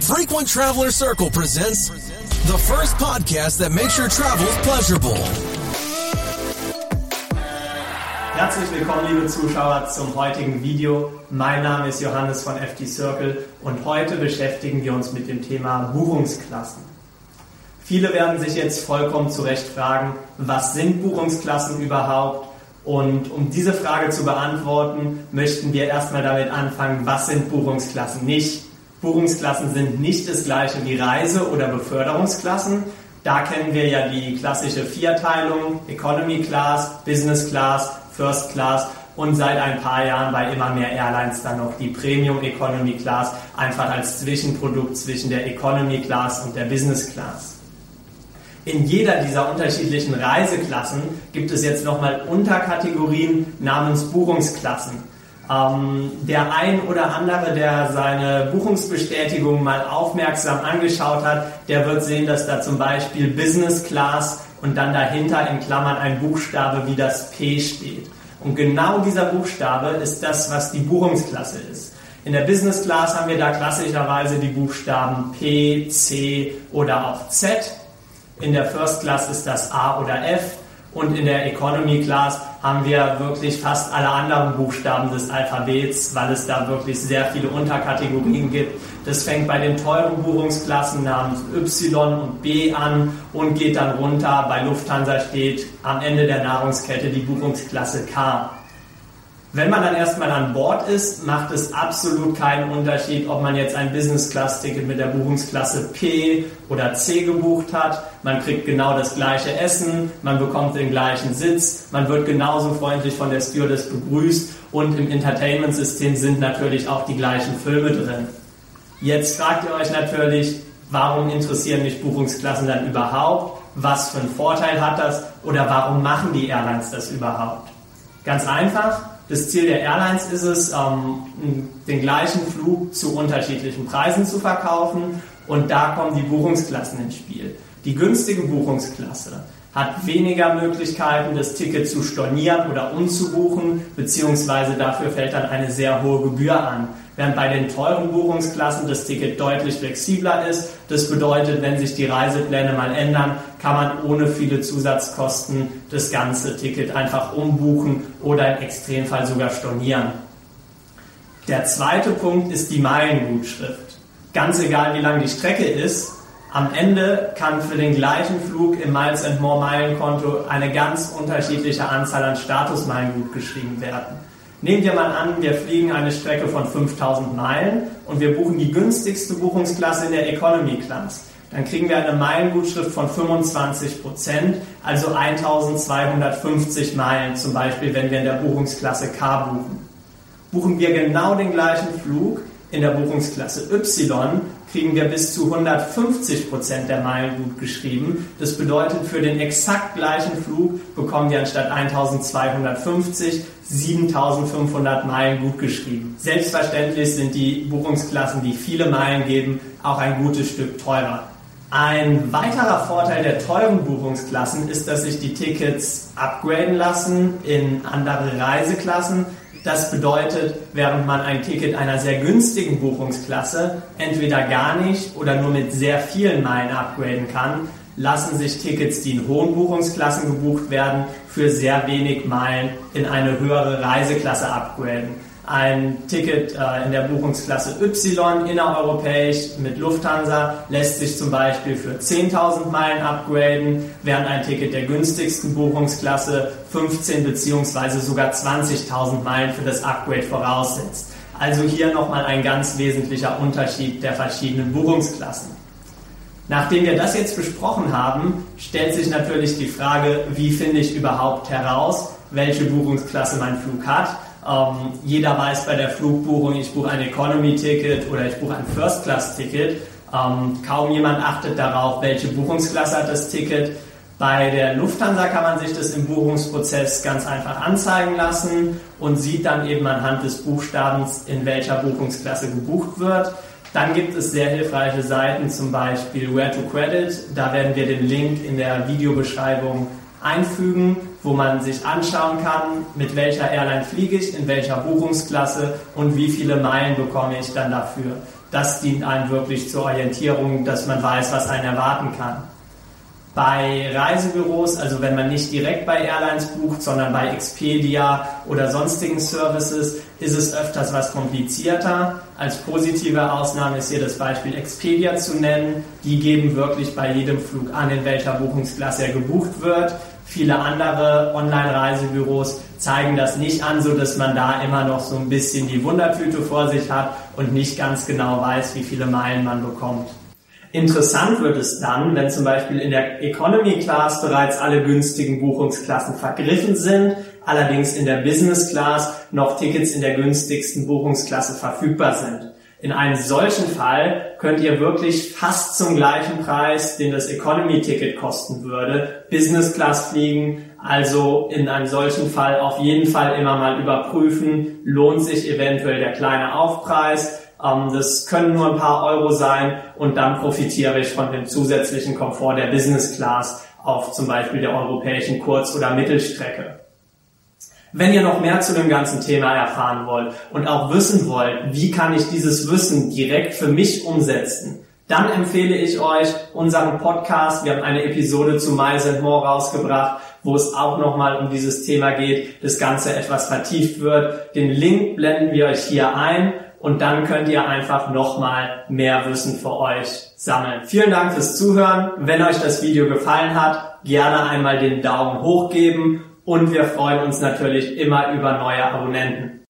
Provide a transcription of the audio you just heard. Frequent Traveler Circle presents the first podcast that makes your travels pleasurable. Herzlich willkommen, liebe Zuschauer, zum heutigen Video. Mein Name ist Johannes von FT Circle und heute beschäftigen wir uns mit dem Thema Buchungsklassen. Viele werden sich jetzt vollkommen zu Recht fragen, was sind Buchungsklassen überhaupt? Und um diese Frage zu beantworten, möchten wir erstmal damit anfangen, was sind Buchungsklassen nicht? Buchungsklassen sind nicht das gleiche wie Reise- oder Beförderungsklassen. Da kennen wir ja die klassische Vierteilung, Economy Class, Business Class, First Class und seit ein paar Jahren bei immer mehr Airlines dann noch die Premium Economy Class, einfach als Zwischenprodukt zwischen der Economy Class und der Business Class. In jeder dieser unterschiedlichen Reiseklassen gibt es jetzt nochmal Unterkategorien namens Buchungsklassen. Der ein oder andere, der seine Buchungsbestätigung mal aufmerksam angeschaut hat, der wird sehen, dass da zum Beispiel Business Class und dann dahinter in Klammern ein Buchstabe wie das P steht. Und genau dieser Buchstabe ist das, was die Buchungsklasse ist. In der Business Class haben wir da klassischerweise die Buchstaben P, C oder auch Z. In der First Class ist das A oder F und in der Economy Class haben wir wirklich fast alle anderen Buchstaben des Alphabets, weil es da wirklich sehr viele Unterkategorien gibt. Das fängt bei den teuren Buchungsklassen namens Y und B an und geht dann runter. Bei Lufthansa steht am Ende der Nahrungskette die Buchungsklasse K. Wenn man dann erstmal an Bord ist, macht es absolut keinen Unterschied, ob man jetzt ein Business-Class-Ticket mit der Buchungsklasse P oder C gebucht hat. Man kriegt genau das gleiche Essen, man bekommt den gleichen Sitz, man wird genauso freundlich von der Stewardess begrüßt und im Entertainment-System sind natürlich auch die gleichen Filme drin. Jetzt fragt ihr euch natürlich, warum interessieren mich Buchungsklassen dann überhaupt? Was für einen Vorteil hat das? Oder warum machen die Airlines das überhaupt? Ganz einfach. Das Ziel der Airlines ist es, den gleichen Flug zu unterschiedlichen Preisen zu verkaufen und da kommen die Buchungsklassen ins Spiel. Die günstige Buchungsklasse hat weniger Möglichkeiten, das Ticket zu stornieren oder umzubuchen, beziehungsweise dafür fällt dann eine sehr hohe Gebühr an. Während bei den teuren Buchungsklassen das Ticket deutlich flexibler ist. Das bedeutet, wenn sich die Reisepläne mal ändern, kann man ohne viele Zusatzkosten das ganze Ticket einfach umbuchen oder im Extremfall sogar stornieren. Der zweite Punkt ist die Meilengutschrift. Ganz egal, wie lang die Strecke ist, am Ende kann für den gleichen Flug im Miles & More Meilenkonto eine ganz unterschiedliche Anzahl an Statusmeilen gutgeschrieben werden. Nehmen wir mal an, wir fliegen eine Strecke von 5000 Meilen und wir buchen die günstigste Buchungsklasse in der Economy Class. Dann kriegen wir eine Meilengutschrift von 25%, also 1250 Meilen zum Beispiel, wenn wir in der Buchungsklasse K buchen. Buchen wir genau den gleichen Flug in der Buchungsklasse Y, kriegen wir bis zu 150% der Meilen gutgeschrieben. Das bedeutet, für den exakt gleichen Flug bekommen wir anstatt 1250 7500 Meilen gutgeschrieben. Selbstverständlich sind die Buchungsklassen, die viele Meilen geben, auch ein gutes Stück teurer. Ein weiterer Vorteil der teuren Buchungsklassen ist, dass sich die Tickets upgraden lassen in andere Reiseklassen. Das bedeutet, während man ein Ticket einer sehr günstigen Buchungsklasse entweder gar nicht oder nur mit sehr vielen Meilen upgraden kann, lassen sich Tickets, die in hohen Buchungsklassen gebucht werden, für sehr wenig Meilen in eine höhere Reiseklasse upgraden. Ein Ticket in der Buchungsklasse Y innereuropäisch mit Lufthansa lässt sich zum Beispiel für 10.000 Meilen upgraden, während ein Ticket der günstigsten Buchungsklasse 15 bzw. sogar 20.000 Meilen für das Upgrade voraussetzt. Also hier nochmal ein ganz wesentlicher Unterschied der verschiedenen Buchungsklassen. Nachdem wir das jetzt besprochen haben, stellt sich natürlich die Frage, wie finde ich überhaupt heraus, welche Buchungsklasse mein Flug hat. Jeder weiß bei der Flugbuchung, ich buche ein Economy-Ticket oder ich buche ein First-Class-Ticket. Kaum jemand achtet darauf, welche Buchungsklasse hat das Ticket. Bei der Lufthansa kann man sich das im Buchungsprozess ganz einfach anzeigen lassen und sieht dann eben anhand des Buchstabens, in welcher Buchungsklasse gebucht wird. Dann gibt es sehr hilfreiche Seiten, zum Beispiel Where to Credit. Da werden wir den Link in der Videobeschreibung einfügen, wo man sich anschauen kann, mit welcher Airline fliege ich, in welcher Buchungsklasse und wie viele Meilen bekomme ich dann dafür. Das dient einem wirklich zur Orientierung, dass man weiß, was einen erwarten kann. Bei Reisebüros, also wenn man nicht direkt bei Airlines bucht, sondern bei Expedia oder sonstigen Services, ist es öfters was komplizierter. Als positive Ausnahme ist hier das Beispiel Expedia zu nennen. Die geben wirklich bei jedem Flug an, in welcher Buchungsklasse er gebucht wird. Viele andere Online-Reisebüros zeigen das nicht an, sodass man da immer noch so ein bisschen die Wundertüte vor sich hat und nicht ganz genau weiß, wie viele Meilen man bekommt. Interessant wird es dann, wenn zum Beispiel in der Economy Class bereits alle günstigen Buchungsklassen vergriffen sind, allerdings in der Business Class noch Tickets in der günstigsten Buchungsklasse verfügbar sind. In einem solchen Fall könnt ihr wirklich fast zum gleichen Preis, den das Economy Ticket kosten würde, Business Class fliegen. Also in einem solchen Fall auf jeden Fall immer mal überprüfen, lohnt sich eventuell der kleine Aufpreis. Das können nur ein paar Euro sein und dann profitiere ich von dem zusätzlichen Komfort der Business Class auf zum Beispiel der europäischen Kurz- oder Mittelstrecke. Wenn ihr noch mehr zu dem ganzen Thema erfahren wollt und auch wissen wollt, wie kann ich dieses Wissen direkt für mich umsetzen, dann empfehle ich euch unseren Podcast. Wir haben eine Episode zu Miles & More rausgebracht, wo es auch nochmal um dieses Thema geht, das Ganze etwas vertieft wird. Den Link blenden wir euch hier ein. Und dann könnt ihr einfach nochmal mehr Wissen für euch sammeln. Vielen Dank fürs Zuhören. Wenn euch das Video gefallen hat, gerne einmal den Daumen hoch geben. Und wir freuen uns natürlich immer über neue Abonnenten.